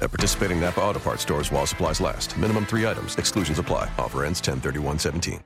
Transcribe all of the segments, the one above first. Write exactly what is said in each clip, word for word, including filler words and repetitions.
At participating Napa Auto Parts stores while supplies last. Minimum three items. Exclusions apply. Offer ends ten thirty-one seventeen.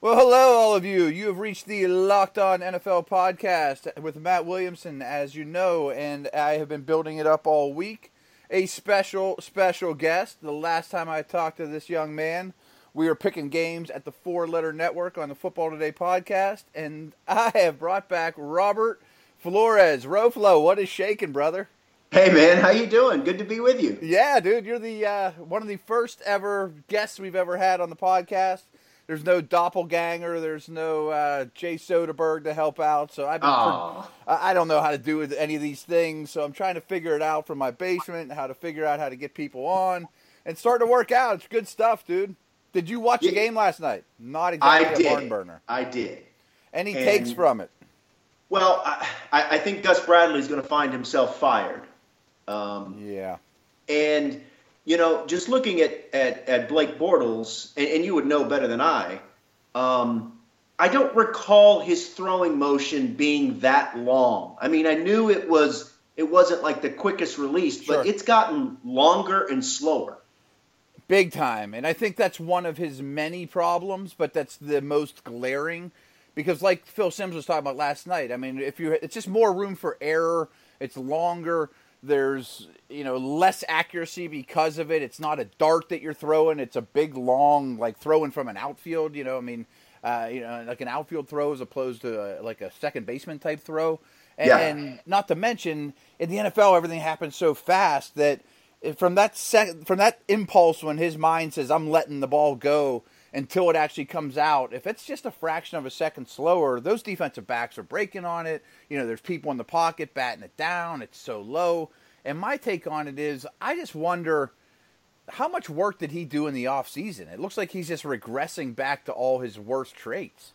Well, hello, all of you. You have reached the Locked On N F L podcast with Matt Williamson, as you know, and I have been building it up all week. A special, special guest. The last time I talked to this young man, we were picking games at the Four Letter Network on the Football Today podcast, and I have brought back Robert Flores. Roflo, what is shaking, brother? Hey, man, how you doing? Good to be with you. Yeah, dude, you're the uh, one of the first ever guests we've ever had on the podcast. There's no doppelganger. There's no uh, Jay Soderbergh to help out. So I've been per- I don't know how to do any of these things. So I'm trying to figure it out from my basement, how to figure out how to get people on. And starting to work out. It's good stuff, dude. Did you watch yeah. a game last night? Not exactly I a barn burner. I did. Any and, takes from it? Well, I, I think Gus Bradley's going to find himself fired. Um, yeah. And, you know, just looking at, at, at Blake Bortles, and, and you would know better than I, um, I don't recall his throwing motion being that long. I mean, I knew it was, it wasn't like the quickest release, sure. but it's gotten longer and slower. Big time. And I think that's one of his many problems, but that's the most glaring because like Phil Simms was talking about last night, I mean, if you, it's just more room for error. It's longer. There's, you know, less accuracy because of it. It's not a dart that you're throwing. It's a big, long, like, throwing from an outfield, you know. I mean, uh, you know, like an outfield throw as opposed to, a, like, a second baseman type throw. And, yeah. and not to mention, in the N F L, everything happens so fast that from that sec- from that impulse when his mind says, I'm letting the ball go until it actually comes out, if it's just a fraction of a second slower, those defensive backs are breaking on it. You know, there's people in the pocket batting it down. It's so low. And my take on it is I just wonder how much work did he do in the offseason? It looks like he's just regressing back to all his worst traits.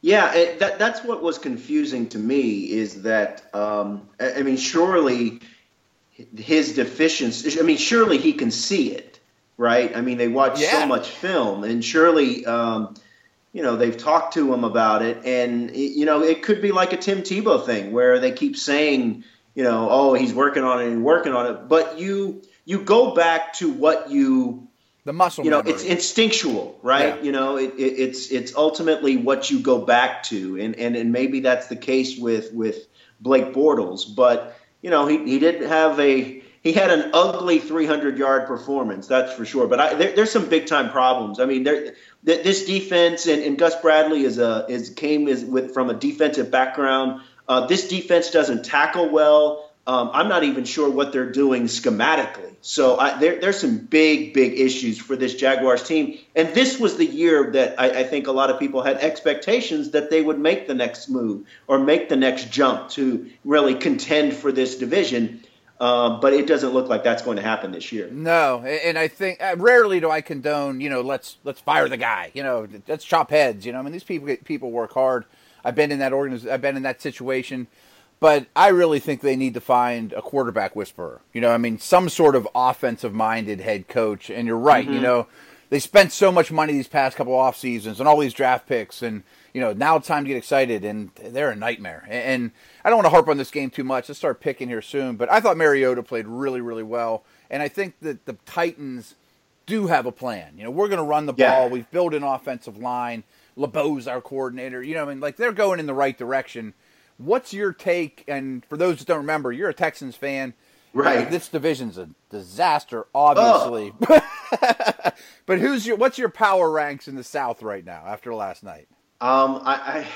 Yeah, it, that, that's what was confusing to me is that, um, I, I mean, surely his deficiency, I mean, surely he can see it. Right. I mean, they watch yeah. so much film and surely, um, you know, they've talked to him about it. And, you know, it could be like a Tim Tebow thing where they keep saying, you know, oh, he's working on it and working on it. But you you go back to what you the muscle, you know, memory. It's instinctual. Right. Yeah. You know, it, it, it's it's ultimately what you go back to. And, and, and maybe that's the case with with Blake Bortles. But, you know, he, he didn't have a. He had an ugly three hundred yard performance, that's for sure. But I, there, there's some big time problems. I mean, there, this defense and, and Gus Bradley is a is came is with from a defensive background. Uh, this defense doesn't tackle well. Um, I'm not even sure what they're doing schematically. So I, there, there's some big big issues for this Jaguars team. And this was the year that I, I think a lot of people had expectations that they would make the next move or make the next jump to really contend for this division. Uh, but it doesn't look like that's going to happen this year. No, and I think uh, rarely do I condone, you know, let's let's fire the guy, you know, let's chop heads, you know. I mean, these people get, people work hard. I've been in that organiz- I've been in that situation, but I really think they need to find a quarterback whisperer. You know, I mean, some sort of offensive-minded head coach. And you're right, mm-hmm. you know, they spent so much money these past couple off seasons and all these draft picks, and you know, now it's time to get excited, and they're a nightmare. And I don't want to harp on this game too much. Let's start picking here soon. But I thought Mariota played really, really well. And I think that the Titans do have a plan. You know, we're going to run the yeah. ball. We've built an offensive line. LeBeau's our coordinator. You know, I mean, like, they're going in the right direction. What's your take? And for those that don't remember, you're a Texans fan. Right. Uh, this division's a disaster, obviously. Oh. But who's your? What's your power ranks in the South right now after last night? Um, I, I,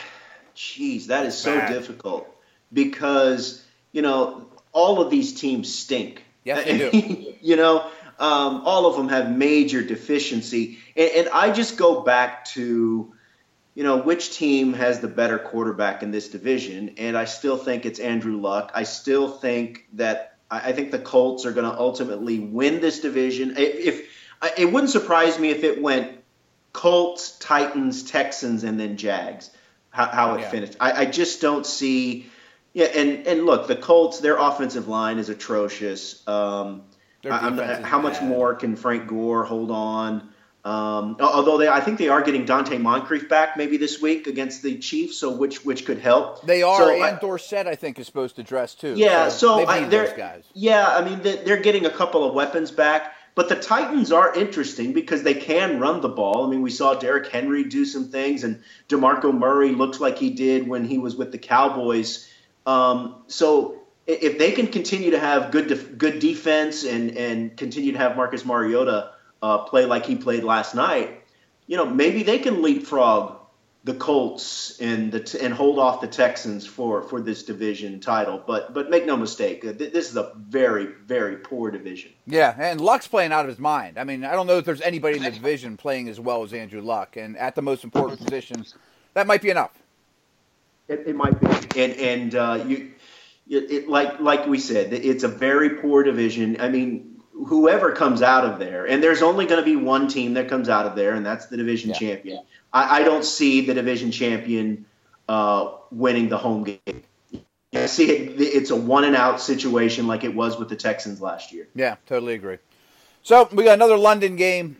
geez, that is so Bad. difficult because, you know, all of these teams stink. Yes, they do. You know, um, all of them have major deficiency. And, and I just go back to, you know, which team has the better quarterback in this division. And I still think it's Andrew Luck. I still think that I, I think the Colts are going to ultimately win this division. If, if it wouldn't surprise me if it went Colts, Titans, Texans, and then Jags, how, how it yeah. finished. I, I just don't see yeah, and, and look, the Colts, their offensive line is atrocious. Um, I'm, how much bad. more can Frank Gore hold on? Um, although they, I think they are getting Dante Moncrief back maybe this week against the Chiefs, so which which could help. They are, so, and Thorsett, I think, is supposed to dress too. Yeah, so, so I, they're those guys. Yeah, I mean, they're getting a couple of weapons back. But the Titans are interesting because they can run the ball. I mean, we saw Derrick Henry do some things, and DeMarco Murray looks like he did when he was with the Cowboys. Um, so if they can continue to have good def- good defense and, and continue to have Marcus Mariota uh, play like he played last night, you know, maybe they can leapfrog the Colts and the t- and hold off the Texans for, for this division title. But but make no mistake, this is a very, very poor division. Yeah, and Luck's playing out of his mind. I mean, I don't know if there's anybody in the division playing as well as Andrew Luck. And at the most important positions, that might be enough. It, it might be. And, and uh, you, it, it, like like we said, it's a very poor division. I mean, whoever comes out of there, and there's only going to be one team that comes out of there, and that's the division yeah. champion. Yeah. I don't see the division champion uh, winning the home game. I see it, it's a one-and-out situation like it was with the Texans last year. Yeah, totally agree. So we got another London game,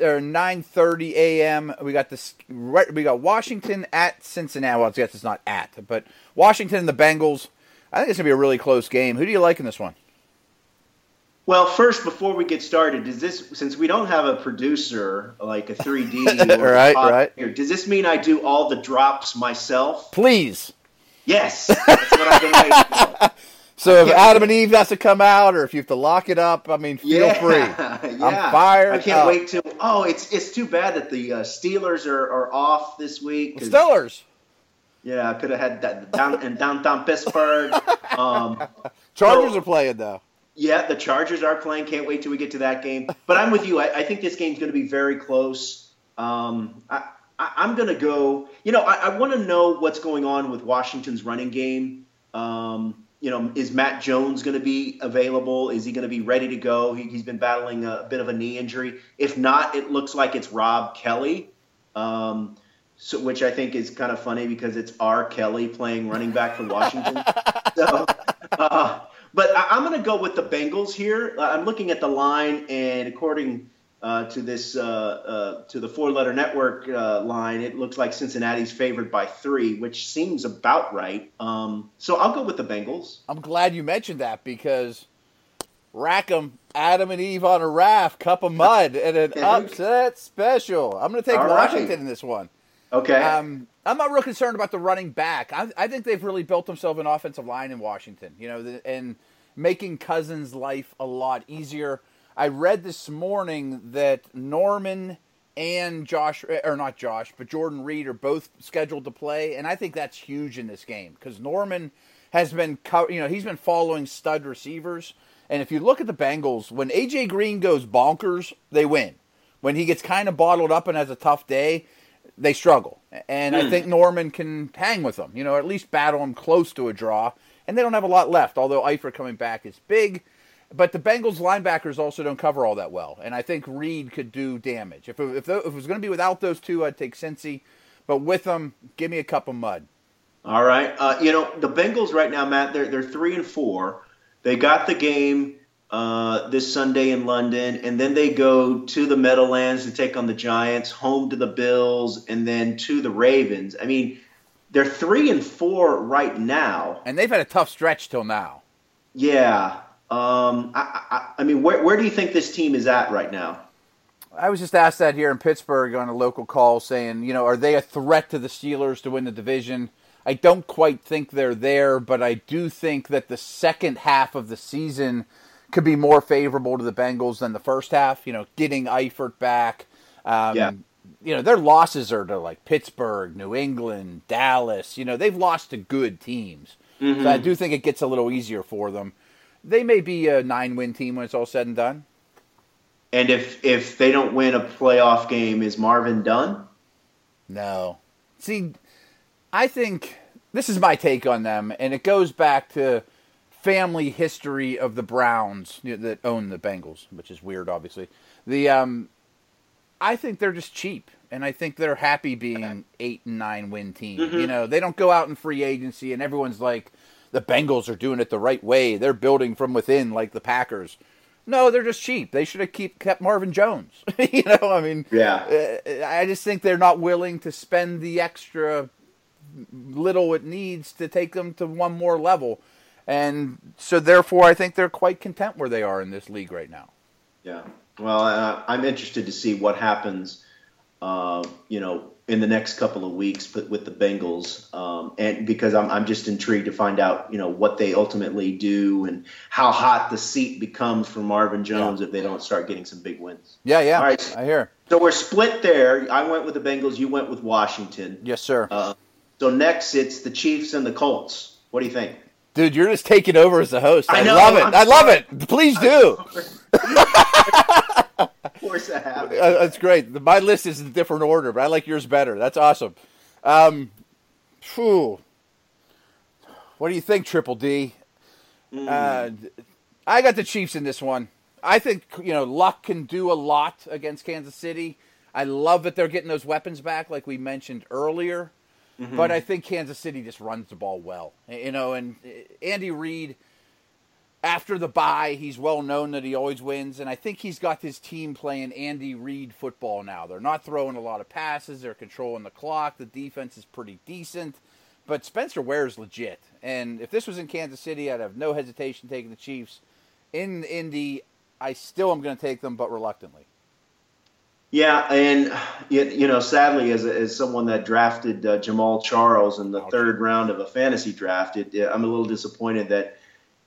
nine thirty a.m. We got this. We got Washington at Cincinnati. Well, I guess it's not at, but Washington and the Bengals. I think it's going to be a really close game. Who do you like in this one? Well, first, before we get started, does this since we don't have a producer like a three D or right, a right. here, does this mean I do all the drops myself? Please. Yes, that's what I've been waiting for. So if Adam and Eve has to come out, or if you have to lock it up, I mean, feel yeah, free. Yeah. I'm fired. I can't up. wait to. Oh, it's it's too bad that the uh, Steelers are, are off this week. Steelers. Yeah, I could have had that down in downtown Pittsburgh. Um, Chargers so, are playing though. Yeah, the Chargers are playing. Can't wait till we get to that game. But I'm with you. I, I think this game's going to be very close. Um, I, I, I'm going to go – you know, I, I want to know what's going on with Washington's running game. Um, you know, is Matt Jones going to be available? Is he going to be ready to go? He, he's been battling a, a bit of a knee injury. If not, it looks like it's Rob Kelly, um, so, which I think is kind of funny because it's R. Kelly playing running back for Washington. so uh, – But I'm going to go with the Bengals here. I'm looking at the line, and according uh, to this uh, uh, to the Four Letter Network uh, line, it looks like Cincinnati's favored by three, which seems about right. Um, so I'll go with the Bengals. I'm glad you mentioned that because rack 'em, Adam and Eve on a raft, cup of mud, and an upset special. I'm going to take All Washington right. in this one. Okay. Um, I'm not real concerned about the running back. I, I think they've really built themselves an offensive line in Washington, you know, the, and making Cousins' life a lot easier. I read this morning that Norman and Josh, or not Josh, but Jordan Reed are both scheduled to play, and I think that's huge in this game because Norman has been, you know, he's been following stud receivers, and if you look at the Bengals, when A J. Green goes bonkers, they win. When he gets kind of bottled up and has a tough day, they struggle. And mm. I think Norman can hang with them, you know, or at least battle them close to a draw. And they don't have a lot left, although Eifert coming back is big. But the Bengals linebackers also don't cover all that well. And I think Reed could do damage. If it, if it was going to be without those two, I'd take Cincy. But with them, give me a cup of mud. All right. Uh, you know, the Bengals right now, Matt, they're, they're three and four. They got the game Uh, this Sunday in London, and then they go to the Meadowlands to take on the Giants, home to the Bills, and then to the Ravens. I mean, they're three and four right now, and they've had a tough stretch till now. Yeah, um, I, I, I mean, where, where do you think this team is at right now? I was just asked that here in Pittsburgh on a local call, saying, you know, are they a threat to the Steelers to win the division? I don't quite think they're there, but I do think that the second half of the season could be more favorable to the Bengals than the first half. You know, getting Eifert back. Um, yeah. You know, their losses are to, like, Pittsburgh, New England, Dallas. You know, they've lost to good teams. Mm-hmm. So I do think it gets a little easier for them. They may be a nine-win team when it's all said and done. And if, if they don't win a playoff game, is Marvin done? No. See, I think this is my take on them, and it goes back to family history of the Browns, you know, that own the Bengals, which is weird, obviously. The um, I think they're just cheap, And I think they're happy being eight and nine win team. Mm-hmm. You know, they don't go out in free agency and everyone's like, the Bengals are doing it the right way. They're building from within like the Packers. No, they're just cheap. They should have keep, kept Marvin Jones. You know, I mean, yeah. uh, I just think they're not willing to spend the extra little it needs to take them to one more level. And so, therefore, I think they're quite content where they are in this league right now. Yeah. Well, uh, I'm interested to see what happens, uh, you know, in the next couple of weeks, but with the Bengals, um, and because I'm I'm just intrigued to find out, you know, what they ultimately do and how hot the seat becomes for Marvin Jones yeah. if they don't start getting some big wins. Yeah, yeah. All right, I hear. So we're split there. I went with the Bengals. You went with Washington. Yes, sir. Uh, so next it's the Chiefs and the Colts. What do you think? Dude, you're just taking over as the host. I, I know, love it. I'm I love sorry. it. Please do. Of course I have. Uh, that's great. My list is in a different order, but I like yours better. That's awesome. Um, phew. What do you think, Triple D? Mm. Uh, I got the Chiefs in this one. I think, you know, Luck can do a lot against Kansas City. I love that they're getting those weapons back, like we mentioned earlier. Mm-hmm. But I think Kansas City just runs the ball well. You know, and Andy Reid, after the bye, he's well known that he always wins. And I think he's got his team playing Andy Reid football now. They're not throwing a lot of passes. They're controlling the clock. The defense is pretty decent. But Spencer Ware is legit. And if this was in Kansas City, I'd have no hesitation taking the Chiefs. In Indy, I still am going to take them, but reluctantly. Yeah, and, you know, sadly, as as someone that drafted uh, Jamal Charles in the third round of a fantasy draft, it, I'm a little disappointed that,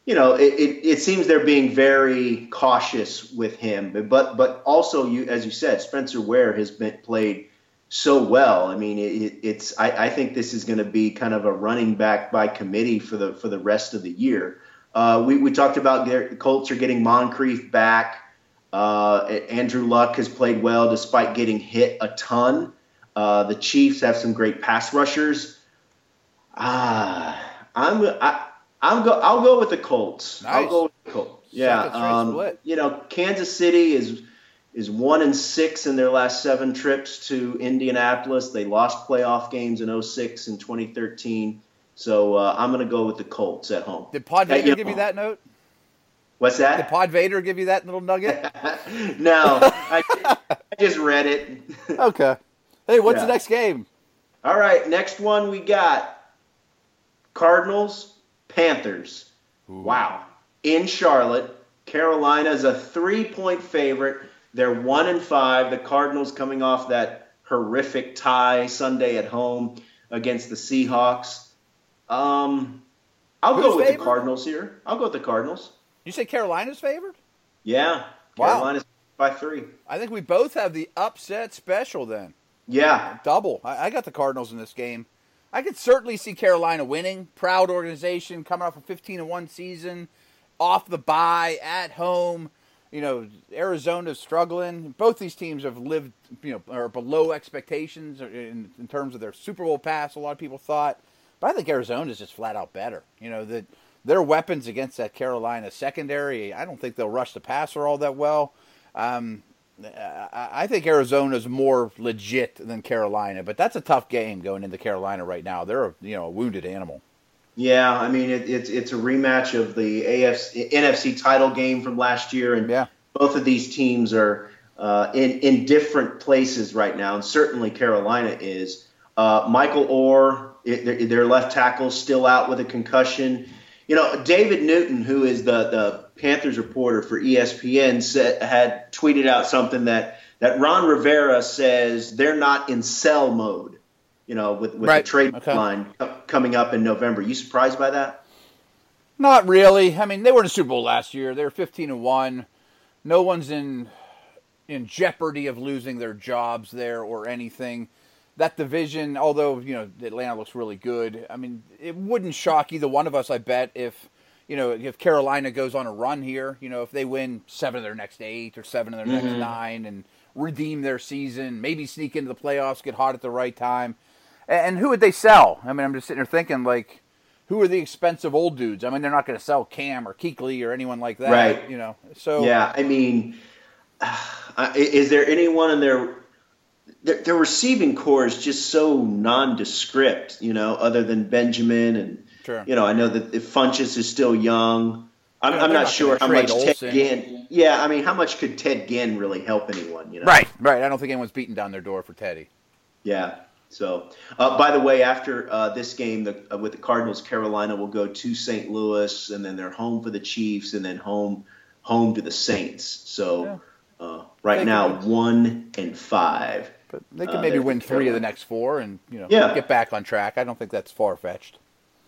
you know, it, it, it seems they're being very cautious with him. But but also, you as you said, Spencer Ware has been played so well. I mean, it, it's I, I think this is going to be kind of a running back by committee for the for the rest of the year. Uh, we, we talked about the Colts are getting Moncrief back. Uh, Andrew Luck has played well despite getting hit a ton. Uh, the Chiefs have some great pass rushers. Ah, I'm I, I'm go I'll go with the Colts. Nice. I'll go with the Colts. Yeah, um, you know, Kansas City is is one and six in their last seven trips to Indianapolis. They lost playoff games in oh six and twenty thirteen. So uh, I'm going to go with the Colts at home. Did Pod Vader give home. you that note? What's that? Did Pod Vader give you that little nugget? No, I, I just read it. Okay. Hey, what's yeah. the next game? All right, next one we got Cardinals, Panthers. Ooh. Wow. In Charlotte, Carolina's a three-point favorite. They're one and five. The Cardinals coming off that horrific tie Sunday at home against the Seahawks. Um, I'll Who's go with favored? the Cardinals here. I'll go with the Cardinals. You say Carolina's favored? Yeah. Wow. Carolina's by three. I think we both have the upset special then. Yeah. Double. I, I got the Cardinals in this game. I could certainly see Carolina winning. Proud organization, coming off a fifteen and one season, off the bye, at home. You know, Arizona's struggling. Both these teams have lived, you know, are below expectations in, in terms of their Super Bowl pass, a lot of people thought. But I think Arizona's just flat out better. You know, that. Their weapons against that Carolina secondary, I don't think they'll rush the passer all that well. Um, I think Arizona's more legit than Carolina, but that's a tough game going into Carolina right now. They're a, you know, a wounded animal. Yeah, I mean, it, it's it's a rematch of the A F C, N F C title game from last year, and yeah. both of these teams are uh, in, in different places right now, and certainly Carolina is. Uh, Michael Orr, it, their left tackle, still out with a concussion. You know, David Newton, who is the, the Panthers reporter for E S P N, said, had tweeted out something that, that Ron Rivera says they're not in sell mode, you know, with, with right. the trade okay. line coming up in November. You surprised by that? Not really. I mean, they were in the Super Bowl last year. They were fifteen and one. No one's in in jeopardy of losing their jobs there or anything. That division, although, you know, Atlanta looks really good, I mean, it wouldn't shock either one of us, I bet, if, you know, if Carolina goes on a run here, you know, if they win seven of their next eight or seven of their mm-hmm. next nine and redeem their season, maybe sneak into the playoffs, get hot at the right time. And who would they sell? I mean, I'm just sitting here thinking, like, who are the expensive old dudes? I mean, they're not going to sell Cam or Kuechly or anyone like that, right. you know. So yeah, I mean, uh, is there anyone in their their, their receiving core is just so nondescript, you know, other than Benjamin and, sure. you know, I know that if Funchess is still young. I'm, I'm not, not sure how much Olsen. Ted Ginn. Yeah, I mean, how much could Ted Ginn really help anyone? You know, right, right. I don't think anyone's beating down their door for Teddy. Yeah. So, uh, by the way, after uh, this game the, uh, with the Cardinals, Carolina will go to Saint Louis, and then they're home for the Chiefs, and then home home to the Saints. So, yeah. uh, right they now, can. one and five. But they can uh, maybe win three of the next four, and you know, yeah. get back on track. I don't think that's far fetched.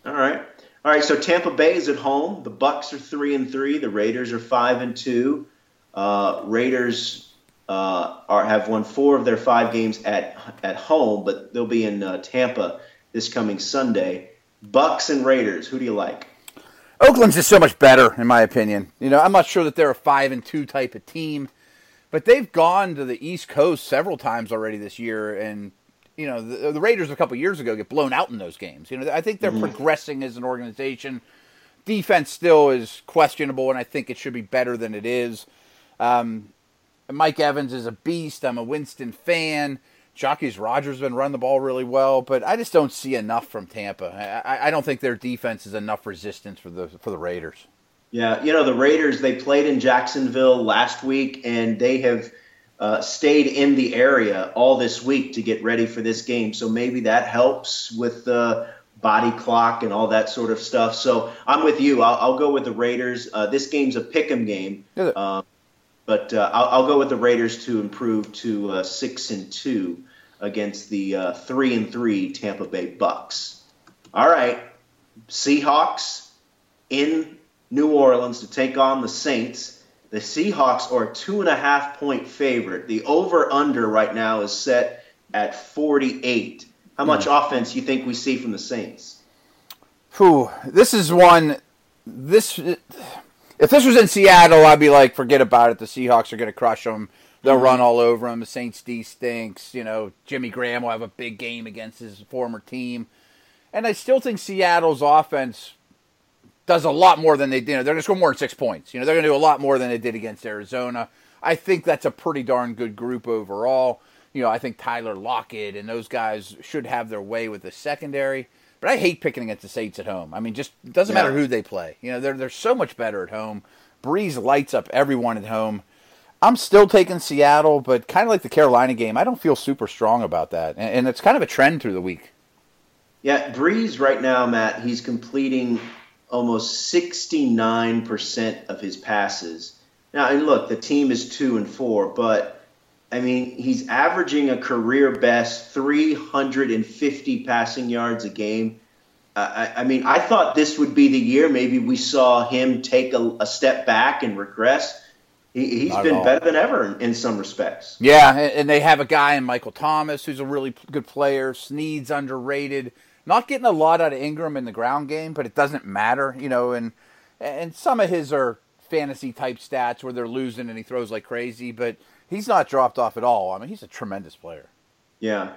All right. All right, so Tampa Bay is at home. The Bucs are three and three. The Raiders are five and two. Uh, Raiders uh, are have won four of their five games at at home, but they'll be in uh, Tampa this coming Sunday. Bucs and Raiders, who do you like? Oakland's just so much better, in my opinion. You know, I'm not sure that they're a five and two type of team, but they've gone to the East Coast several times already this year, and. You know, the, the Raiders a couple years ago get blown out in those games. You know, I think they're mm-hmm. progressing as an organization. Defense still is questionable, and I think it should be better than it is. Um, Mike Evans is a beast. I'm a Winston fan. Jockeys Rogers has been running the ball really well, but I just don't see enough from Tampa. I, I don't think their defense is enough resistance for the for the Raiders. Yeah, you know, the Raiders, they played in Jacksonville last week, and they have – Uh, stayed in the area all this week to get ready for this game. So maybe that helps with the body clock and all that sort of stuff. So I'm with you. I'll, I'll go with the Raiders. Uh, this game's a pick'em game. Uh, but uh, I'll, I'll go with the Raiders to improve to uh, six and two against the uh, three and three Tampa Bay Bucs. All right. Seahawks in New Orleans to take on the Saints. The Seahawks are a two-and-a-half-point favorite. The over-under right now is set at forty-eight. How much mm. offense do you think we see from the Saints? Whew. This is one – This if this was in Seattle, I'd be like, forget about it. The Seahawks are going to crush them. They'll mm-hmm. run all over them. The Saints' D stinks. You know, Jimmy Graham will have a big game against his former team. And I still think Seattle's offense – does a lot more than they did. You know, they're going to score more than six points. You know, they're going to do a lot more than they did against Arizona. I think that's a pretty darn good group overall. You know, I think Tyler Lockett and those guys should have their way with the secondary. But I hate picking against the Saints at home. I mean, just doesn't yeah. matter who they play. You know, they're they're so much better at home. Breeze lights up everyone at home. I'm still taking Seattle, but kind of like the Carolina game, I don't feel super strong about that. And, and it's kind of a trend through the week. Yeah, Breeze right now, Matt, he's completing almost sixty-nine percent of his passes. Now, and look, the team is two and four, but I mean, he's averaging a career best three hundred fifty passing yards a game. Uh, I, I mean, I thought this would be the year maybe we saw him take a, a step back and regress. He, he's Not been better than ever in, in some respects. Yeah, and they have a guy in Michael Thomas who's a really good player. Snead's underrated. Not getting a lot out of Ingram in the ground game, but it doesn't matter, you know, and and some of his are fantasy-type stats where they're losing and he throws like crazy, but he's not dropped off at all. I mean, he's a tremendous player. Yeah.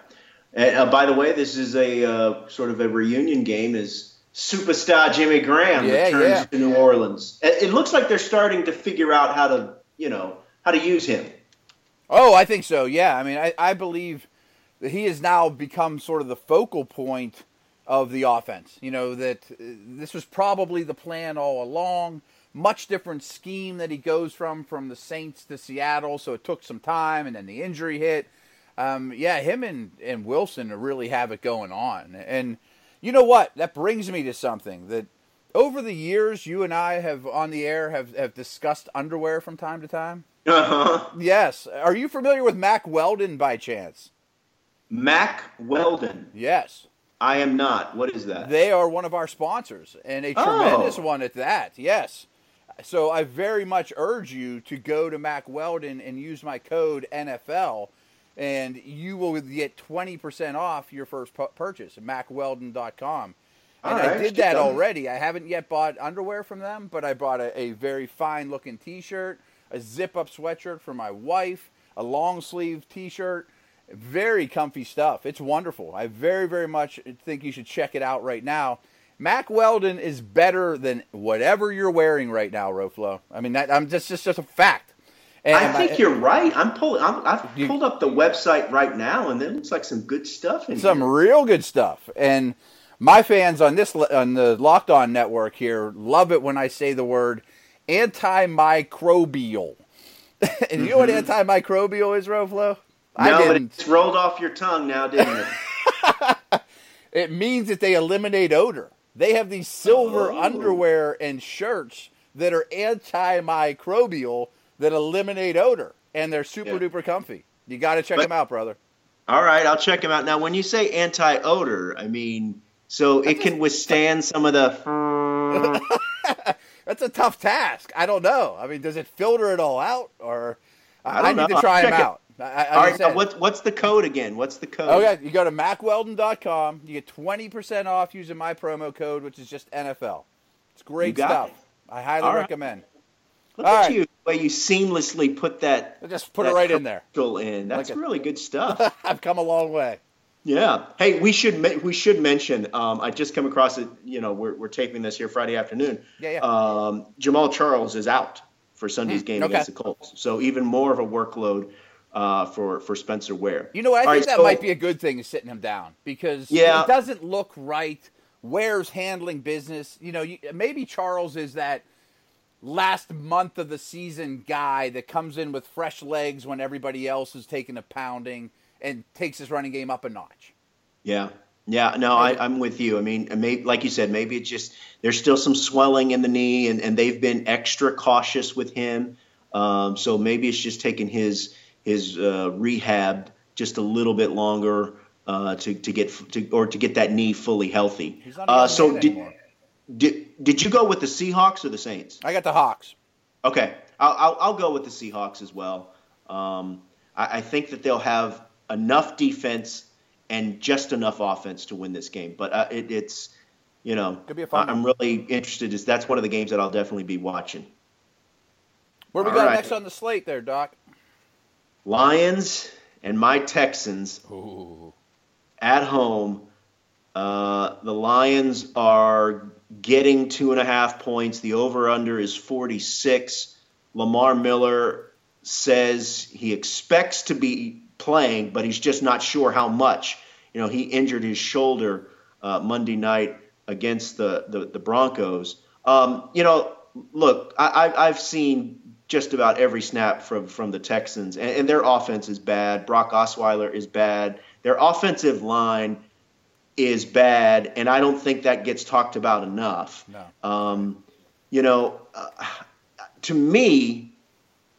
And uh, by the way, this is a uh, sort of a reunion game as superstar Jimmy Graham yeah, returns yeah. to New Orleans. It looks like they're starting to figure out how to, you know, how to use him. Oh, I think so, yeah. I mean, I, I believe that he has now become sort of the focal point of the offense. You know, that this was probably the plan all along. Much different scheme that he goes from, from the Saints to Seattle, so it took some time, and then the injury hit. Um, yeah, him and, and Wilson really have it going on. And you know what? That brings me to something that over the years, you and I have on the air have, have discussed underwear from time to time. Uh-huh. Yes. Are you familiar with Mack Weldon by chance? Mack Weldon. Yes. I am not. What is that? They are one of our sponsors, and a tremendous oh. one at that, yes. So I very much urge you to go to Mack Weldon and use my code N F L, and you will get twenty percent off your first purchase, mack weldon dot com. And right, I did that done. already. I haven't yet bought underwear from them, but I bought a, a very fine-looking T-shirt, a zip-up sweatshirt for my wife, a long-sleeve T-shirt. Very comfy stuff. It's wonderful. I very, very much think you should check it out right now. Mack Weldon is better than whatever you're wearing right now, Roflo. I mean, that, I'm just, just just a fact. And I think I, you're right. I'm pull, I'm, I've you, pulled up the website right now, and it looks like some good stuff in here. Some real good stuff. And my fans on this on the Locked On Network here love it when I say the word antimicrobial. And mm-hmm. you know what antimicrobial is, Rovlo? I no, didn't. But it's rolled off your tongue now, didn't it? It means that they eliminate odor. They have these silver oh. underwear and shirts that are antimicrobial that eliminate odor, and they're super yeah. duper comfy. You got to check but, them out, brother. All right, I'll check them out. Now, when you say anti-odor, I mean, so That's it can a, withstand some of the... That's a tough task. I don't know. I mean, does it filter it all out? Or I, I, I need know. to try them it. out. I, I all right, now what's, what's the code again? What's the code? Okay, you go to mack weldon dot com. You get twenty percent off using my promo code, which is just N F L. It's great stuff. It. I highly all recommend. Right. Look all at right. you, the way you seamlessly put that. I just put that it right in there. In. That's like a, really good stuff. I've come a long way. Yeah. Hey, we should we should mention. Um, I just come across it. You know, we're we're taping this here Friday afternoon. Yeah, yeah. Um, Jamal Charles is out for Sunday's game okay. against the Colts, so even more of a workload uh, for for Spencer Ware. You know, I All think right, that so, might be a good thing is sitting him down because yeah. it doesn't look right. Ware's handling business. You know, you, maybe Charles is that last month of the season guy that comes in with fresh legs when everybody else is taking a pounding and takes his running game up a notch. Yeah. Yeah. No, I, I'm with you. I mean, maybe, like you said, maybe it's just there's still some swelling in the knee and, and they've been extra cautious with him. Um, so maybe it's just taking his his uh, rehab just a little bit longer uh, to, to get to, or to get that knee fully healthy. He's not uh, so did, did Did you go with the Seahawks or the Saints? I got the Hawks. Okay. I'll, I'll, I'll go with the Seahawks as well. Um, I, I think that they'll have enough defense and just enough offense to win this game. But uh, it, it's, you know, could be a fun I'm one. really interested. Is That's one of the games that I'll definitely be watching. Where we All got right. next on the slate there, Doc? Lions and my Texans Ooh. at home. Uh, the Lions are getting two and a half points. The over-under is forty-six. Lamar Miller says he expects to be playing, but he's just not sure how much. You know, he injured his shoulder uh, Monday night against the, the, the Broncos. Um, you know, look, I, I've seen just about every snap from, from the Texans, and, and their offense is bad. Brock Osweiler is bad. Their offensive line is bad, and I don't think that gets talked about enough. No. Um, you know, uh, to me,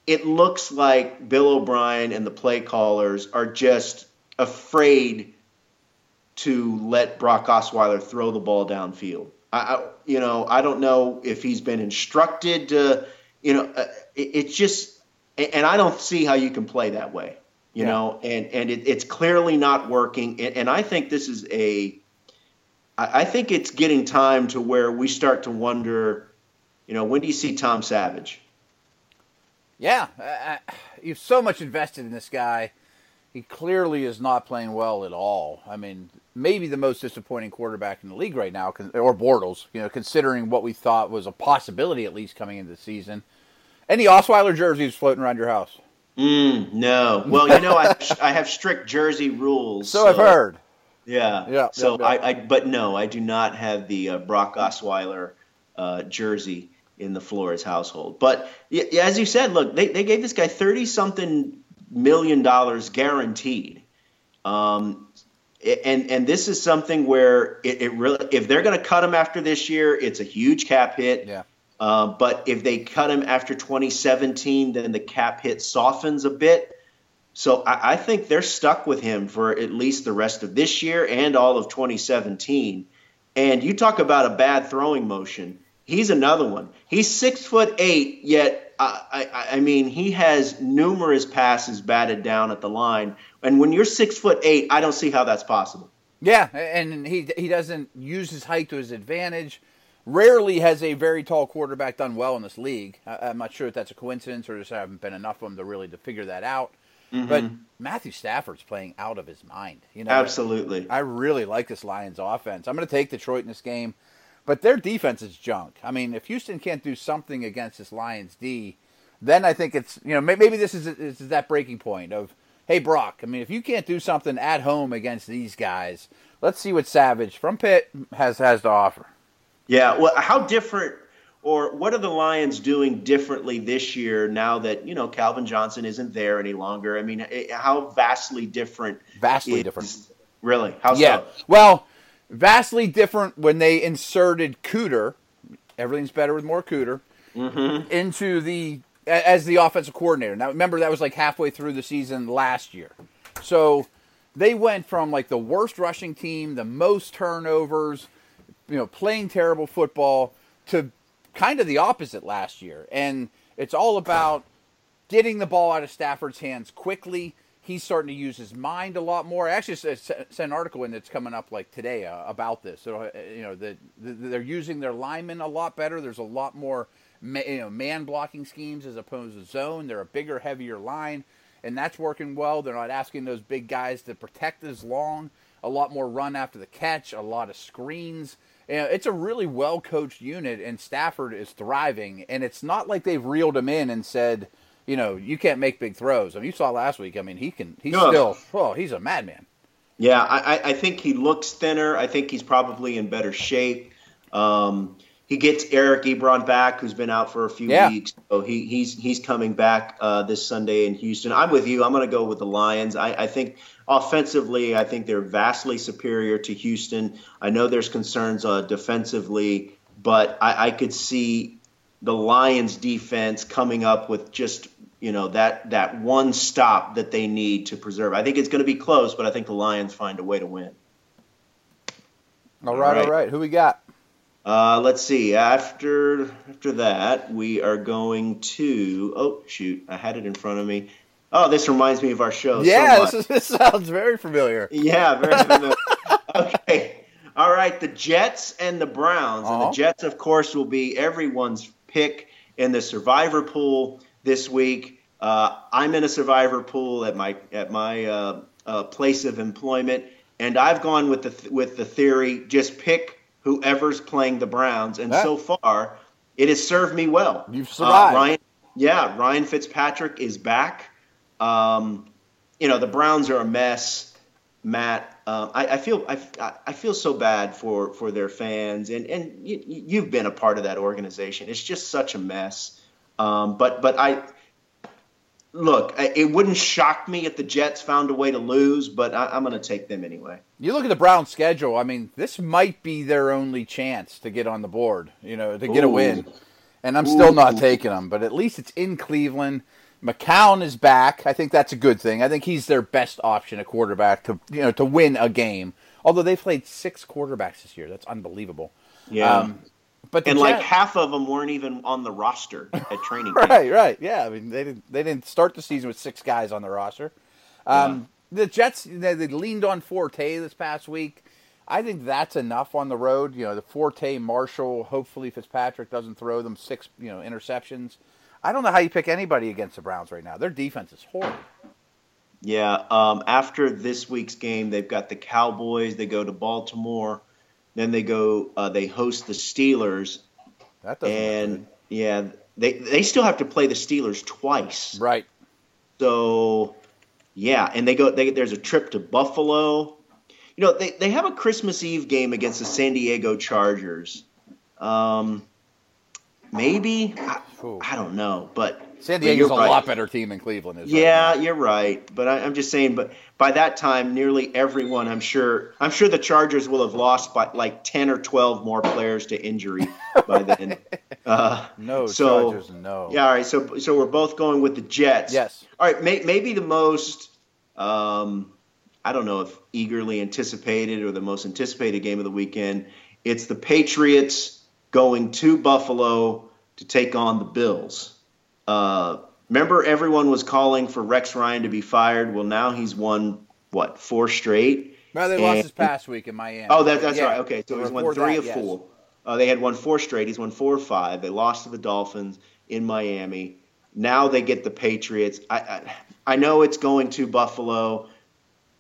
it looks like Bill O'Brien and the play callers are just afraid to let Brock Osweiler throw the ball downfield. I, I you know, I don't know if he's been instructed to, you know, uh, it, it's just, and I don't see how you can play that way. You yeah. know, and, and it, it's clearly not working. And, and I think this is a I, I think it's getting time to where we start to wonder, you know, when do you see Tom Savage? Yeah, I, I, you've so much invested in this guy. He clearly is not playing well at all. I mean, maybe the most disappointing quarterback in the league right now, or Bortles, you know, considering what we thought was a possibility, at least coming into the season. Any Osweiler jerseys floating around your house? Mm, no. Well, you know, I I have strict jersey rules. So, so I've heard. Yeah. yeah so yeah, yeah. I, I, but no, I do not have the uh, Brock Osweiler uh, jersey in the Flores household. But yeah, as you said, look, they they gave this guy thirty something million dollars guaranteed. Um, and and this is something where it, it really, if they're going to cut him after this year, it's a huge cap hit. Yeah. Uh, but if they cut him after twenty seventeen, then the cap hit softens a bit. So I, I think they're stuck with him for at least the rest of this year and all of twenty seventeen. And you talk about a bad throwing motion. He's another one. He's six foot eight, yet, I, I, I mean, he has numerous passes batted down at the line. And when you're six foot eight, I don't see how that's possible. Yeah, and he he doesn't use his height to his advantage. Rarely has a very tall quarterback done well in this league. I'm not sure if that's a coincidence or just haven't been enough of them to really to figure that out. Mm-hmm. But Matthew Stafford's playing out of his mind. You know, absolutely. I really like this Lions offense. I'm going to take Detroit in this game, but their defense is junk. I mean, if Houston can't do something against this Lions D, then I think it's, you know, maybe this is, this is that breaking point of, hey, Brock, I mean, if you can't do something at home against these guys, let's see what Savage from Pitt has, has to offer. Yeah, well, how different or what are the Lions doing differently this year now that, you know, Calvin Johnson isn't there any longer? I mean, it, how vastly different. Vastly different. Really? How yeah. so? Well, vastly different when they inserted Cooter, everything's better with more Cooter, mm-hmm. into the as the offensive coordinator. Now, remember, that was like halfway through the season last year. So they went from like the worst rushing team, the most turnovers, you know, playing terrible football to kind of the opposite last year. And it's all about getting the ball out of Stafford's hands quickly. He's starting to use his mind a lot more. I actually sent an article in that's coming up like today uh, about this. So, you know, the, the, they're using their linemen a lot better. There's a lot more ma- you know, man blocking schemes as opposed to zone. They're a bigger, heavier line, and that's working well. They're not asking those big guys to protect as long. A lot more run after the catch, a lot of screens. You know, it's a really well-coached unit, and Stafford is thriving. And it's not like they've reeled him in and said, you know, you can't make big throws. I mean, you saw last week. I mean, he can. He's no. still. Oh, he's a madman. Yeah, I, I think he looks thinner. I think he's probably in better shape. Um, he gets Eric Ebron back, who's been out for a few yeah. weeks. So he, he's he's coming back uh, this Sunday in Houston. I'm with you. I'm going to go with the Lions. I, I think offensively, I think they're vastly superior to Houston. I know there's concerns uh, defensively, but I, I could see the Lions defense coming up with just – you know, that that one stop that they need to preserve. I think it's going to be close, but I think the Lions find a way to win. All right, all right. All right. Who we got? Uh, let's see. After after that, we are going to – oh, shoot. I had it in front of me. Oh, this reminds me of our show. Yeah, so much. This, is, this sounds very familiar. Yeah, very familiar. Okay. All right, the Jets and the Browns. Uh-huh. And the Jets, of course, will be everyone's pick in the Survivor pool. This week, uh, I'm in a survivor pool at my at my uh, uh, place of employment, and I've gone with the th- with the theory: just pick whoever's playing the Browns. And yeah. so far, it has served me well. You've survived. Uh, Ryan, yeah, Ryan Fitzpatrick is back. Um, you know, the Browns are a mess, Matt. Uh, I, I feel I, I feel so bad for, for their fans, and and you, you've been a part of that organization. It's just such a mess. Um, but but I look, it wouldn't shock me if the Jets found a way to lose, but I, I'm going to take them anyway. You look at the Browns' schedule. I mean, this might be their only chance to get on the board, you know, to get Ooh. a win. And I'm Ooh. still not taking them, but at least it's in Cleveland. McCown is back. I think that's a good thing. I think he's their best option at quarterback to, you know, to win a game. Although they played six quarterbacks this year. That's unbelievable. Yeah. Um, But and Jets, like half of them weren't even on the roster at training camp. Right, right, yeah. I mean, they didn't they didn't start the season with six guys on the roster. Um, yeah. The Jets they, they leaned on Forte this past week. I think that's enough on the road. You know, the Forte, Marshall. Hopefully, Fitzpatrick doesn't throw them six you know interceptions. I don't know how you pick anybody against the Browns right now. Their defense is horrible. Yeah. Um, after this week's game, they've got the Cowboys. They go to Baltimore. Then they go. Uh, they host the Steelers, that doesn't and happen. yeah, they they still have to play the Steelers twice. Right. So, yeah, and they go. They, there's a trip to Buffalo. You know, they, they have a Christmas Eve game against the San Diego Chargers. Um, maybe I, I don't know, but San Diego's a right. lot better team than Cleveland is. Yeah, right you're right, but I, I'm just saying. But by that time, nearly everyone, I'm sure, I'm sure the Chargers will have lost by like ten or twelve more players to injury by then. Uh, no so, Chargers, no. Yeah, all right. So, so we're both going with the Jets. Yes. All right. May, maybe the most, um, I don't know if eagerly anticipated or the most anticipated game of the weekend. It's the Patriots going to Buffalo to take on the Bills. Uh, remember, everyone was calling for Rex Ryan to be fired. Well, now he's won, what, four straight? No, they and, lost this past week in Miami. Oh, that, that's yeah. right. Okay, so he's won three that, of yes. four. Uh, they had won four straight. He's won four or five. They lost to the Dolphins in Miami. Now they get the Patriots. I I, I know it's going to Buffalo.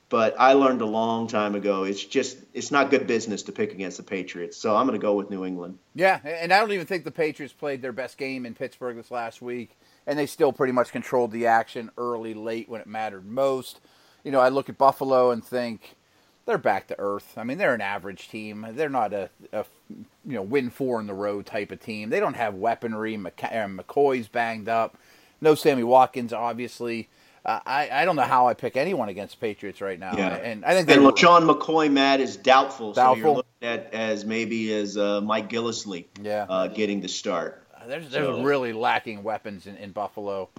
But I learned a long time ago, it's just it's not good business to pick against the Patriots. So I'm going to go with New England. Yeah, and I don't even think the Patriots played their best game in Pittsburgh this last week, and they still pretty much controlled the action early, late when it mattered most. You know, I look at Buffalo and think they're back to earth. I mean, they're an average team. They're not a, a you know win four in the row type of team. They don't have weaponry. McCoy's banged up. No Sammy Watkins, obviously. Uh, I, I don't know how I pick anyone against the Patriots right now. Yeah. And I think and LeSean McCoy, Matt, is doubtful. Doubtful. So you're looking at as maybe as uh, Mike Gillislee yeah. uh, getting the start. Uh, there's, there's so. really lacking weapons in, in Buffalo.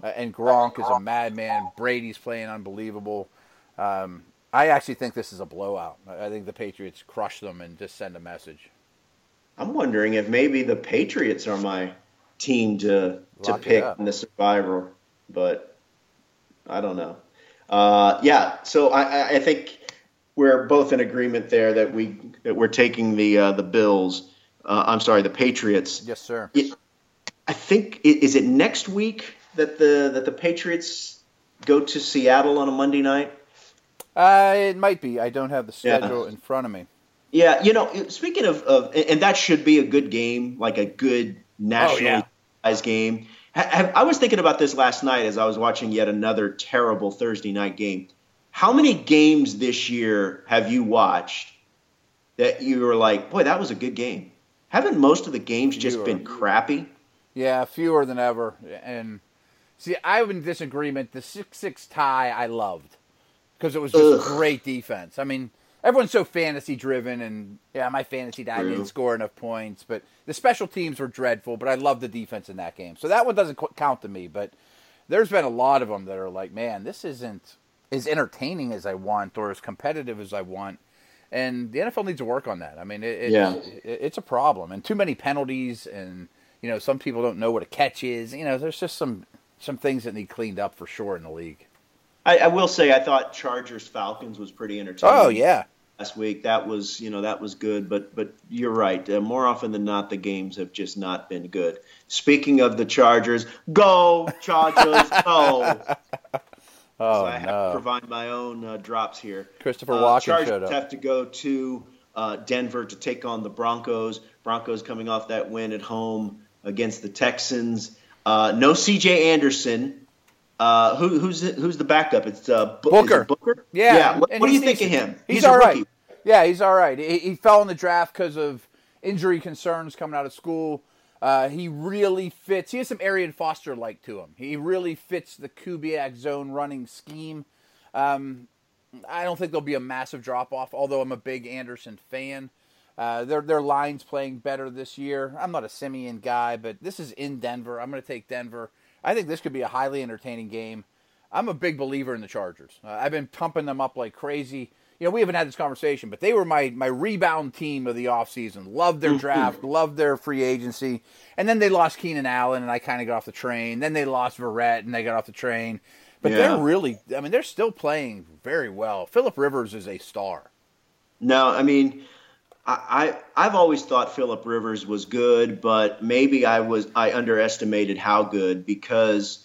Uh, and Gronk is a madman. Brady's playing unbelievable. Um, I actually think this is a blowout. I think the Patriots crush them and just send a message. I'm wondering if maybe the Patriots are my team to, to pick in the Survivor, but I don't know. Uh, yeah, so I, I think we're both in agreement there that we that we're taking the uh, the Bills. Uh, I'm sorry, the Patriots. Yes, sir. It, I think it, is it next week that the that the Patriots go to Seattle on a Monday night? Uh, it might be. I don't have the schedule yeah. in front of me. Yeah, you know, speaking of, of and that should be a good game, like a good national oh, yeah. game. I was thinking about this last night as I was watching yet another terrible Thursday night game. How many games this year have you watched that you were like, boy, that was a good game? Haven't most of the games fewer. just been crappy? Yeah, fewer than ever. And see, I'm in disagreement. The six six tie I loved because it was just Ugh. great defense. I mean, everyone's so fantasy-driven, and yeah, my fantasy dad didn't score enough points, but the special teams were dreadful, but I love the defense in that game. So that one doesn't count to me, but there's been a lot of them that are like, man, this isn't as entertaining as I want or as competitive as I want, and the N F L needs to work on that. I mean, it, it, yeah. it, it's a problem, and too many penalties, and you know, some people don't know what a catch is. You know, there's just some, some things that need cleaned up for sure in the league. I, I will say I thought Chargers-Falcons was pretty entertaining. Oh, yeah. Last week, that was, you know, that was good. But but you're right. Uh, more often than not, the games have just not been good. Speaking of the Chargers, go, Chargers, go. Oh, so I no. have to provide my own uh, drops here. Christopher uh, Walken Chargers showed up. Have to go to uh, Denver to take on the Broncos. Broncos coming off that win at home against the Texans. Uh, no C J Anderson. Uh, who, who's who's the backup? It's uh, B- Booker. It Booker. Yeah. yeah. What, what do you think of him? He's, he's all right. Rookie. Yeah, he's all right. He, he fell in the draft because of injury concerns coming out of school. Uh, he really fits. He has some Arian Foster like to him. He really fits the Kubiak zone running scheme. Um, I don't think there'll be a massive drop off. Although I'm a big Anderson fan. Uh, their their line's playing better this year. I'm not a Simeon guy, but this is in Denver. I'm going to take Denver. I think this could be a highly entertaining game. I'm a big believer in the Chargers. Uh, I've been pumping them up like crazy. You know, we haven't had this conversation, but they were my, my rebound team of the offseason. Loved their draft, loved their free agency. And then they lost Keenan Allen, and I kind of got off the train. Then they lost Verrett, and they got off the train. But yeah. they're really, I mean, they're still playing very well. Philip Rivers is a star. No, I mean... I, I've always thought Philip Rivers was good, but maybe I was I underestimated how good because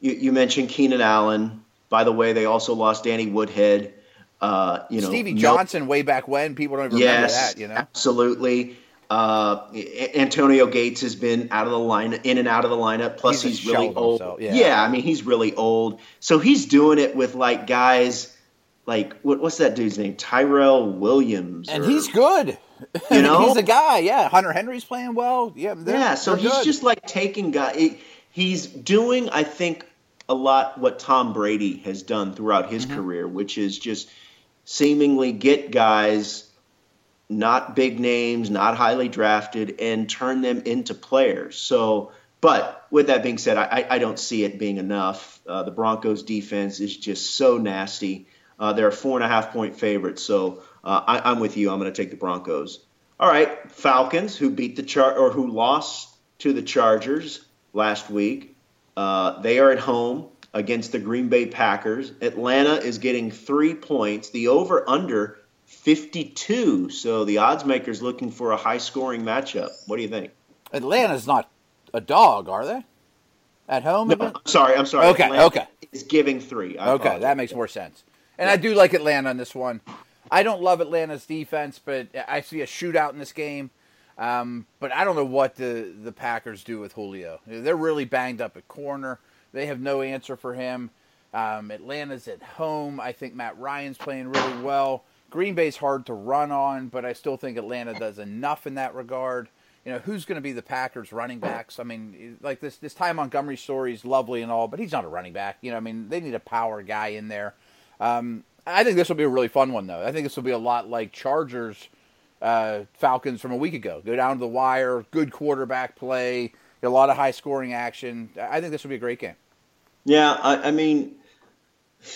you, you mentioned Keenan Allen. By the way, they also lost Danny Woodhead. Uh, you know, Stevie Johnson no, way back when. People don't even yes, remember that. You know, absolutely. Uh, Antonio Gates has been out of the line, in and out of the lineup. Plus, he's, he's really old. Yeah. yeah, I mean, he's really old. So he's doing it with like guys. Like, what, what's that dude's name? Tyrell Williams. And or, he's good. You know? He's a guy, yeah. Hunter Henry's playing well. Yeah, yeah so he's good. Just like taking guys. He's doing, I think, a lot what Tom Brady has done throughout his mm-hmm. career, which is just seemingly get guys, not big names, not highly drafted, and turn them into players. So, but with that being said, I, I don't see it being enough. Uh, the Broncos defense is just so nasty. Uh, they're a four-and-a-half-point favorite, so uh, I, I'm with you. I'm going to take the Broncos. All right, Falcons, who beat the Char- or who lost to the Chargers last week. Uh, they are at home against the Green Bay Packers. Atlanta is getting three points. The over-under fifty-two, so the odds maker's looking for a high-scoring matchup. What do you think? Atlanta's not a dog, are they? At home? No, I'm sorry, I'm sorry. Okay, Atlanta okay. Is giving three. I okay, apologize. That makes more sense. And I do like Atlanta on this one. I don't love Atlanta's defense, but I see a shootout in this game. Um, but I don't know what the, the Packers do with Julio. They're really banged up at corner. They have no answer for him. Um, Atlanta's at home. I think Matt Ryan's playing really well. Green Bay's hard to run on, but I still think Atlanta does enough in that regard. You know, who's going to be the Packers running backs? I mean, like this this Ty Montgomery story is lovely and all, but he's not a running back. You know, I mean, they need a power guy in there. Um, I think this will be a really fun one, though. I think this will be a lot like Chargers, uh, Falcons from a week ago. Go down to the wire, good quarterback play, a lot of high-scoring action. I think this will be a great game. Yeah, I, I mean,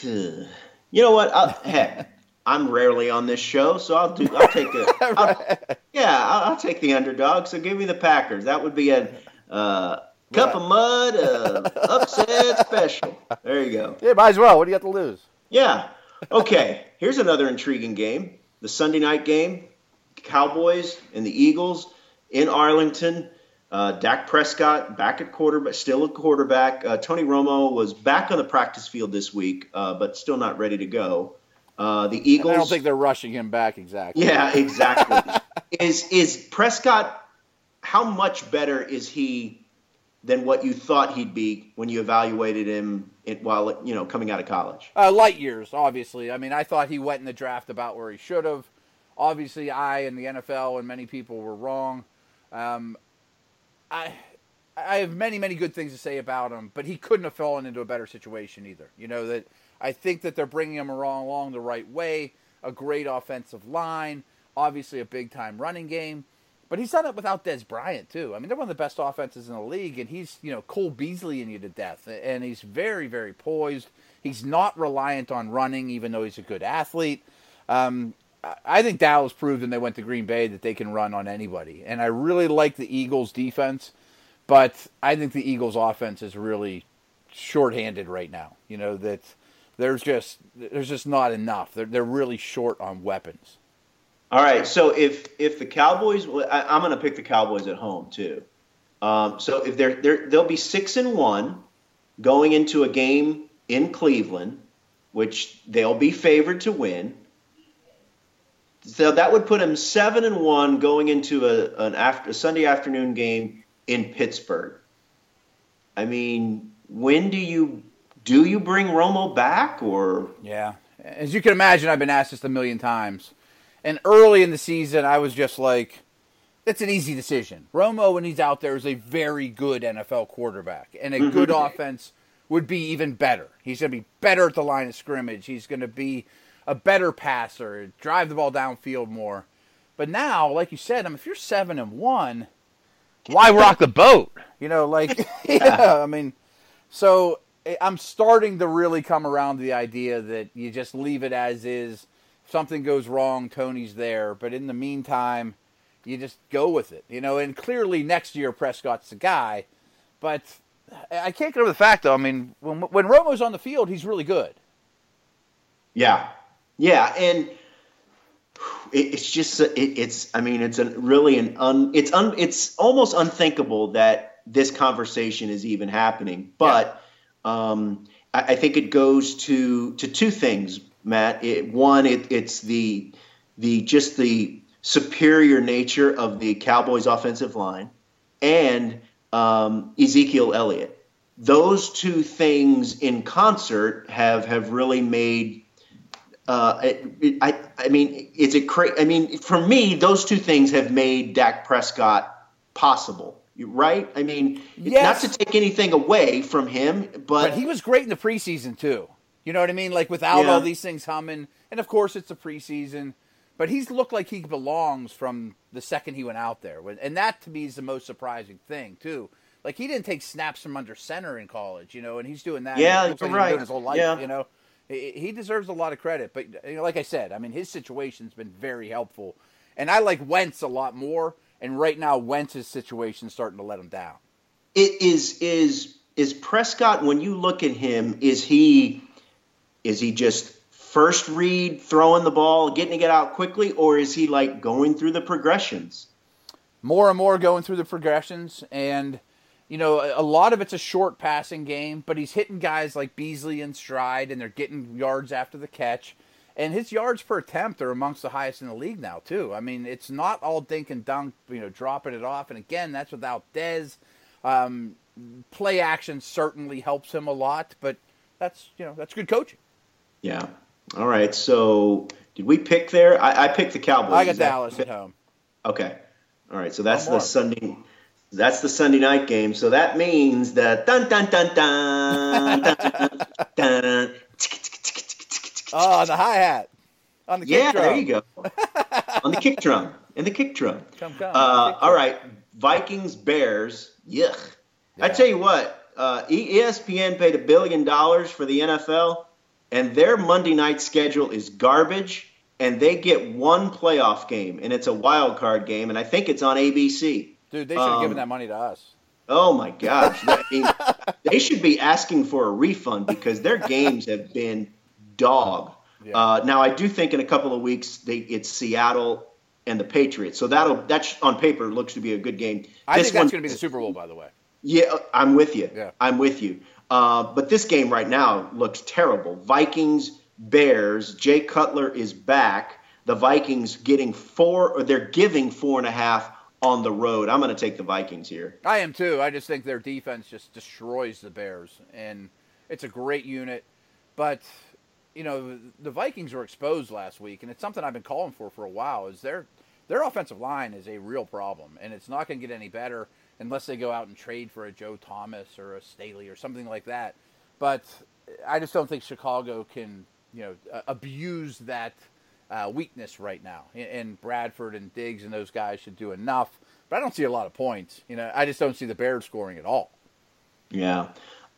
you know what? I'll, heck. I'm rarely on this show, so I'll do. I'll take a, I'll, yeah, I'll, I'll take the underdog. So give me the Packers. That would be a uh, cup right. of mud, uh, upset special. There you go. Yeah, might as well. What do you got to lose? Yeah. Okay. Here's another intriguing game: the Sunday night game, Cowboys and the Eagles in Arlington. Uh, Dak Prescott back at quarterback, still a quarterback. Uh, Tony Romo was back on the practice field this week, uh, but still not ready to go. Uh, the Eagles. And I don't think they're rushing him back exactly. Yeah, exactly. is is Prescott? How much better is he than what you thought he'd be when you evaluated him in, while you know coming out of college? Uh, light years, obviously. I mean, I thought he went in the draft about where he should have. Obviously, I and the N F L and many people were wrong. Um, I I have many many good things to say about him, but he couldn't have fallen into a better situation either. You know that. I think that they're bringing him along the right way, a great offensive line, obviously a big-time running game. But he's done it without Dez Bryant, too. I mean, they're one of the best offenses in the league, and he's, you know, Cole Beasley-ing you to death. And he's very, very poised. He's not reliant on running, even though he's a good athlete. Um, I think Dallas proved when they went to Green Bay that they can run on anybody. And I really like the Eagles' defense, but I think the Eagles' offense is really shorthanded right now. You know, that. There's just there's just not enough. They're they're really short on weapons. All right. So if if the Cowboys, I, I'm going to pick the Cowboys at home too. Um, so if they're they're they'll be six and one going into a game in Cleveland, which they'll be favored to win. So that would put them seven and one going into a an after a Sunday afternoon game in Pittsburgh. I mean, when do you? Do you bring Romo back or? Yeah. As you can imagine, I've been asked this a million times. And early in the season, I was just like, that's an easy decision. Romo, when he's out there, is a very good N F L quarterback. And a mm-hmm. good offense would be even better. He's going to be better at the line of scrimmage. He's going to be a better passer, drive the ball downfield more. But now, like you said, I mean, if you're seven and one, why rock the boat? You know, like, yeah, I mean, so. I'm starting to really come around to the idea that you just leave it as is. If something goes wrong, Tony's there. But in the meantime, you just go with it. You know, and clearly next year Prescott's the guy. But I can't get over the fact, though. I mean, when, when Romo's on the field, he's really good. Yeah. Yeah, and it's just it, – it's. I mean, it's a really an un, – it's un, it's almost unthinkable that this conversation is even happening. But yeah. – Um, I, I think it goes to to two things, Matt. It, one, it, it's the the just the superior nature of the Cowboys' offensive line, and um, Ezekiel Elliott. Those two things in concert have have really made. Uh, it, it, I I mean, it's a cra- I mean, for me, those two things have made Dak Prescott possible. Right? I mean, yes. Not to take anything away from him, but... But he was great in the preseason, too. You know what I mean? Like, without yeah. all these things humming. And, of course, it's the preseason. But he's looked like he belongs from the second he went out there. And that, to me, is the most surprising thing, too. Like, he didn't take snaps from under center in college, you know, and he's doing that. Yeah, like right. He's doing his whole life, yeah. you know. He deserves a lot of credit. But, you know, like I said, I mean, his situation's been very helpful. And I like Wentz a lot more. And right now, Wentz's situation is starting to let him down. It is is is Prescott. When you look at him, is he is he just first read, throwing the ball, getting it out quickly, or is he like going through the progressions? More and more going through the progressions, and You know, a lot of it's a short passing game, but he's hitting guys like Beasley and stride, and they're getting yards after the catch. And his yards per attempt are amongst the highest in the league now, too. I mean, it's not all dink and dunk, you know, dropping it off. And again, that's without Dez. Um, play action certainly helps him a lot, but that's, you know, that's good coaching. Yeah. All right. So did we pick there? I, I picked the Cowboys. I got Dallas at home. Okay. All right. So that's the Sunday. That's the Sunday night game. So that means that dun dun dun dun dun dun dun dun. Oh, the hi hat on the kick yeah, drum. Yeah, there you go. On the kick drum and the kick drum. Come come. Uh, kick all drum. Right, Vikings Bears. Yuck. Yeah. I tell you what, uh, E S P N paid a billion dollars for the N F L, and their Monday night schedule is garbage, and they get one playoff game, and it's a wild card game, and I think it's on A B C. Dude, they should have um, given that money to us. Oh, my gosh. I mean, they should be asking for a refund because their games have been dog. Yeah. Uh, now, I do think in a couple of weeks they, it's Seattle and the Patriots. So that'll that's on paper looks to be a good game. I this think that's going to be the Super Bowl, by the way. Yeah, I'm with you. Yeah. I'm with you. Uh, but this game right now looks terrible. Vikings, Bears, Jay Cutler is back. The Vikings getting four – or they're giving four and a half – on the road. I'm going to take the Vikings here. I am too. I just think their defense just destroys the Bears, and it's a great unit. But, you know, the Vikings were exposed last week, and it's something I've been calling for for a while, is their their offensive line is a real problem, and it's not going to get any better unless they go out and trade for a Joe Thomas or a Staley or something like that. But I just don't think Chicago can, you know, abuse that Uh, weakness right now, and Bradford and Diggs and those guys should do enough, but I don't see a lot of points. You know, I just don't see the Bears scoring at all. Yeah.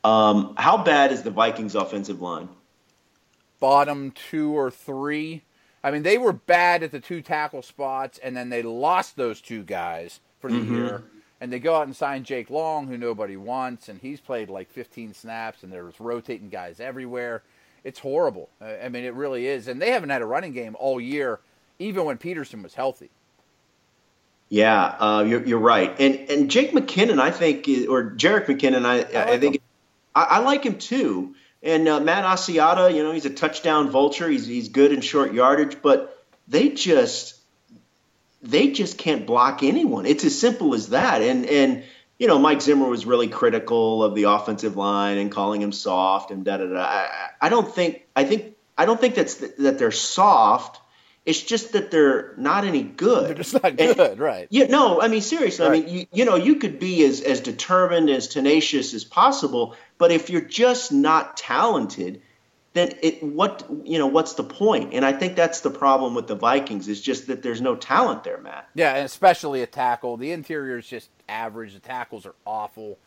Um, how bad is the Vikings offensive line? Bottom two or three. I mean, they were bad at the two tackle spots, and then they lost those two guys for the mm-hmm. year, and they go out and sign Jake Long, who nobody wants, and he's played like fifteen snaps, and there's rotating guys everywhere. It's horrible. I mean, it really is. And they haven't had a running game all year, even when Peterson was healthy. Yeah, uh, you're, you're right. And and Jake McKinnon, I think, or Jerick McKinnon, I, I, like I think, I, I like him too. And uh, Matt Asiata, you know, he's a touchdown vulture. He's he's good in short yardage, but they just they just can't block anyone. It's as simple as that. And and. You know, Mike Zimmer was really critical of the offensive line and calling him soft and da da da. I, I don't think I think I don't think that's th- that they're soft. It's just that they're not any good. They're just not good, and, right? Yeah, no. I mean, seriously. Right. I mean, you, you know, you could be as as determined, as tenacious as possible, but if you're just not talented, then it what you know what's the point? And I think that's the problem with the Vikings is just that there's no talent there, Matt. Yeah, and especially a tackle. The interior is just average. The tackles are awful.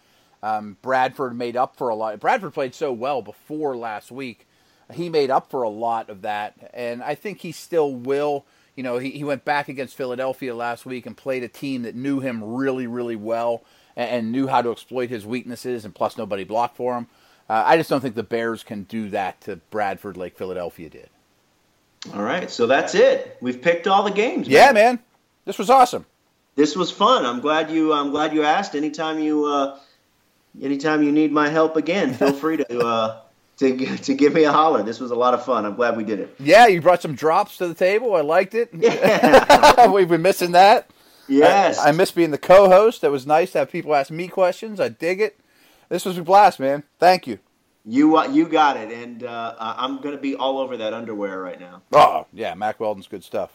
Um, Bradford made up for a lot. Bradford played so well before last week. He made up for a lot of that, and I think he still will. You know, he, he went back against Philadelphia last week and played a team that knew him really, really well and, and knew how to exploit his weaknesses, and plus nobody blocked for him. Uh, I just don't think the Bears can do that to Bradford like Philadelphia did. All right, so that's it. We've picked all the games. Man. Yeah, man, this was awesome. This was fun. I'm glad you. I'm glad you asked. Anytime you, uh, anytime you need my help again, feel free to uh, to to give me a holler. This was a lot of fun. I'm glad we did it. Yeah, you brought some drops to the table. I liked it. Yeah. We've been missing that. Yes, I, I miss being the co-host. That was nice to have people ask me questions. I dig it. This was a blast, man. Thank you. You uh, you got it, and uh, I'm going to be all over that underwear right now. Oh yeah, Mack Weldon's good stuff.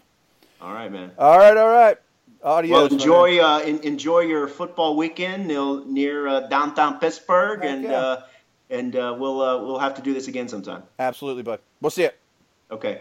All right, man. All right, all right. Audio. Well, enjoy uh, in, enjoy your football weekend near uh, downtown Pittsburgh, Heck and yeah. uh, and uh, we'll uh, we'll have to do this again sometime. Absolutely, bud. We'll see you. Okay.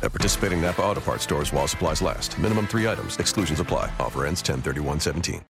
At participating Napa Auto Parts stores while supplies last. Minimum three items. Exclusions apply. Offer ends ten thirty-one seventeen.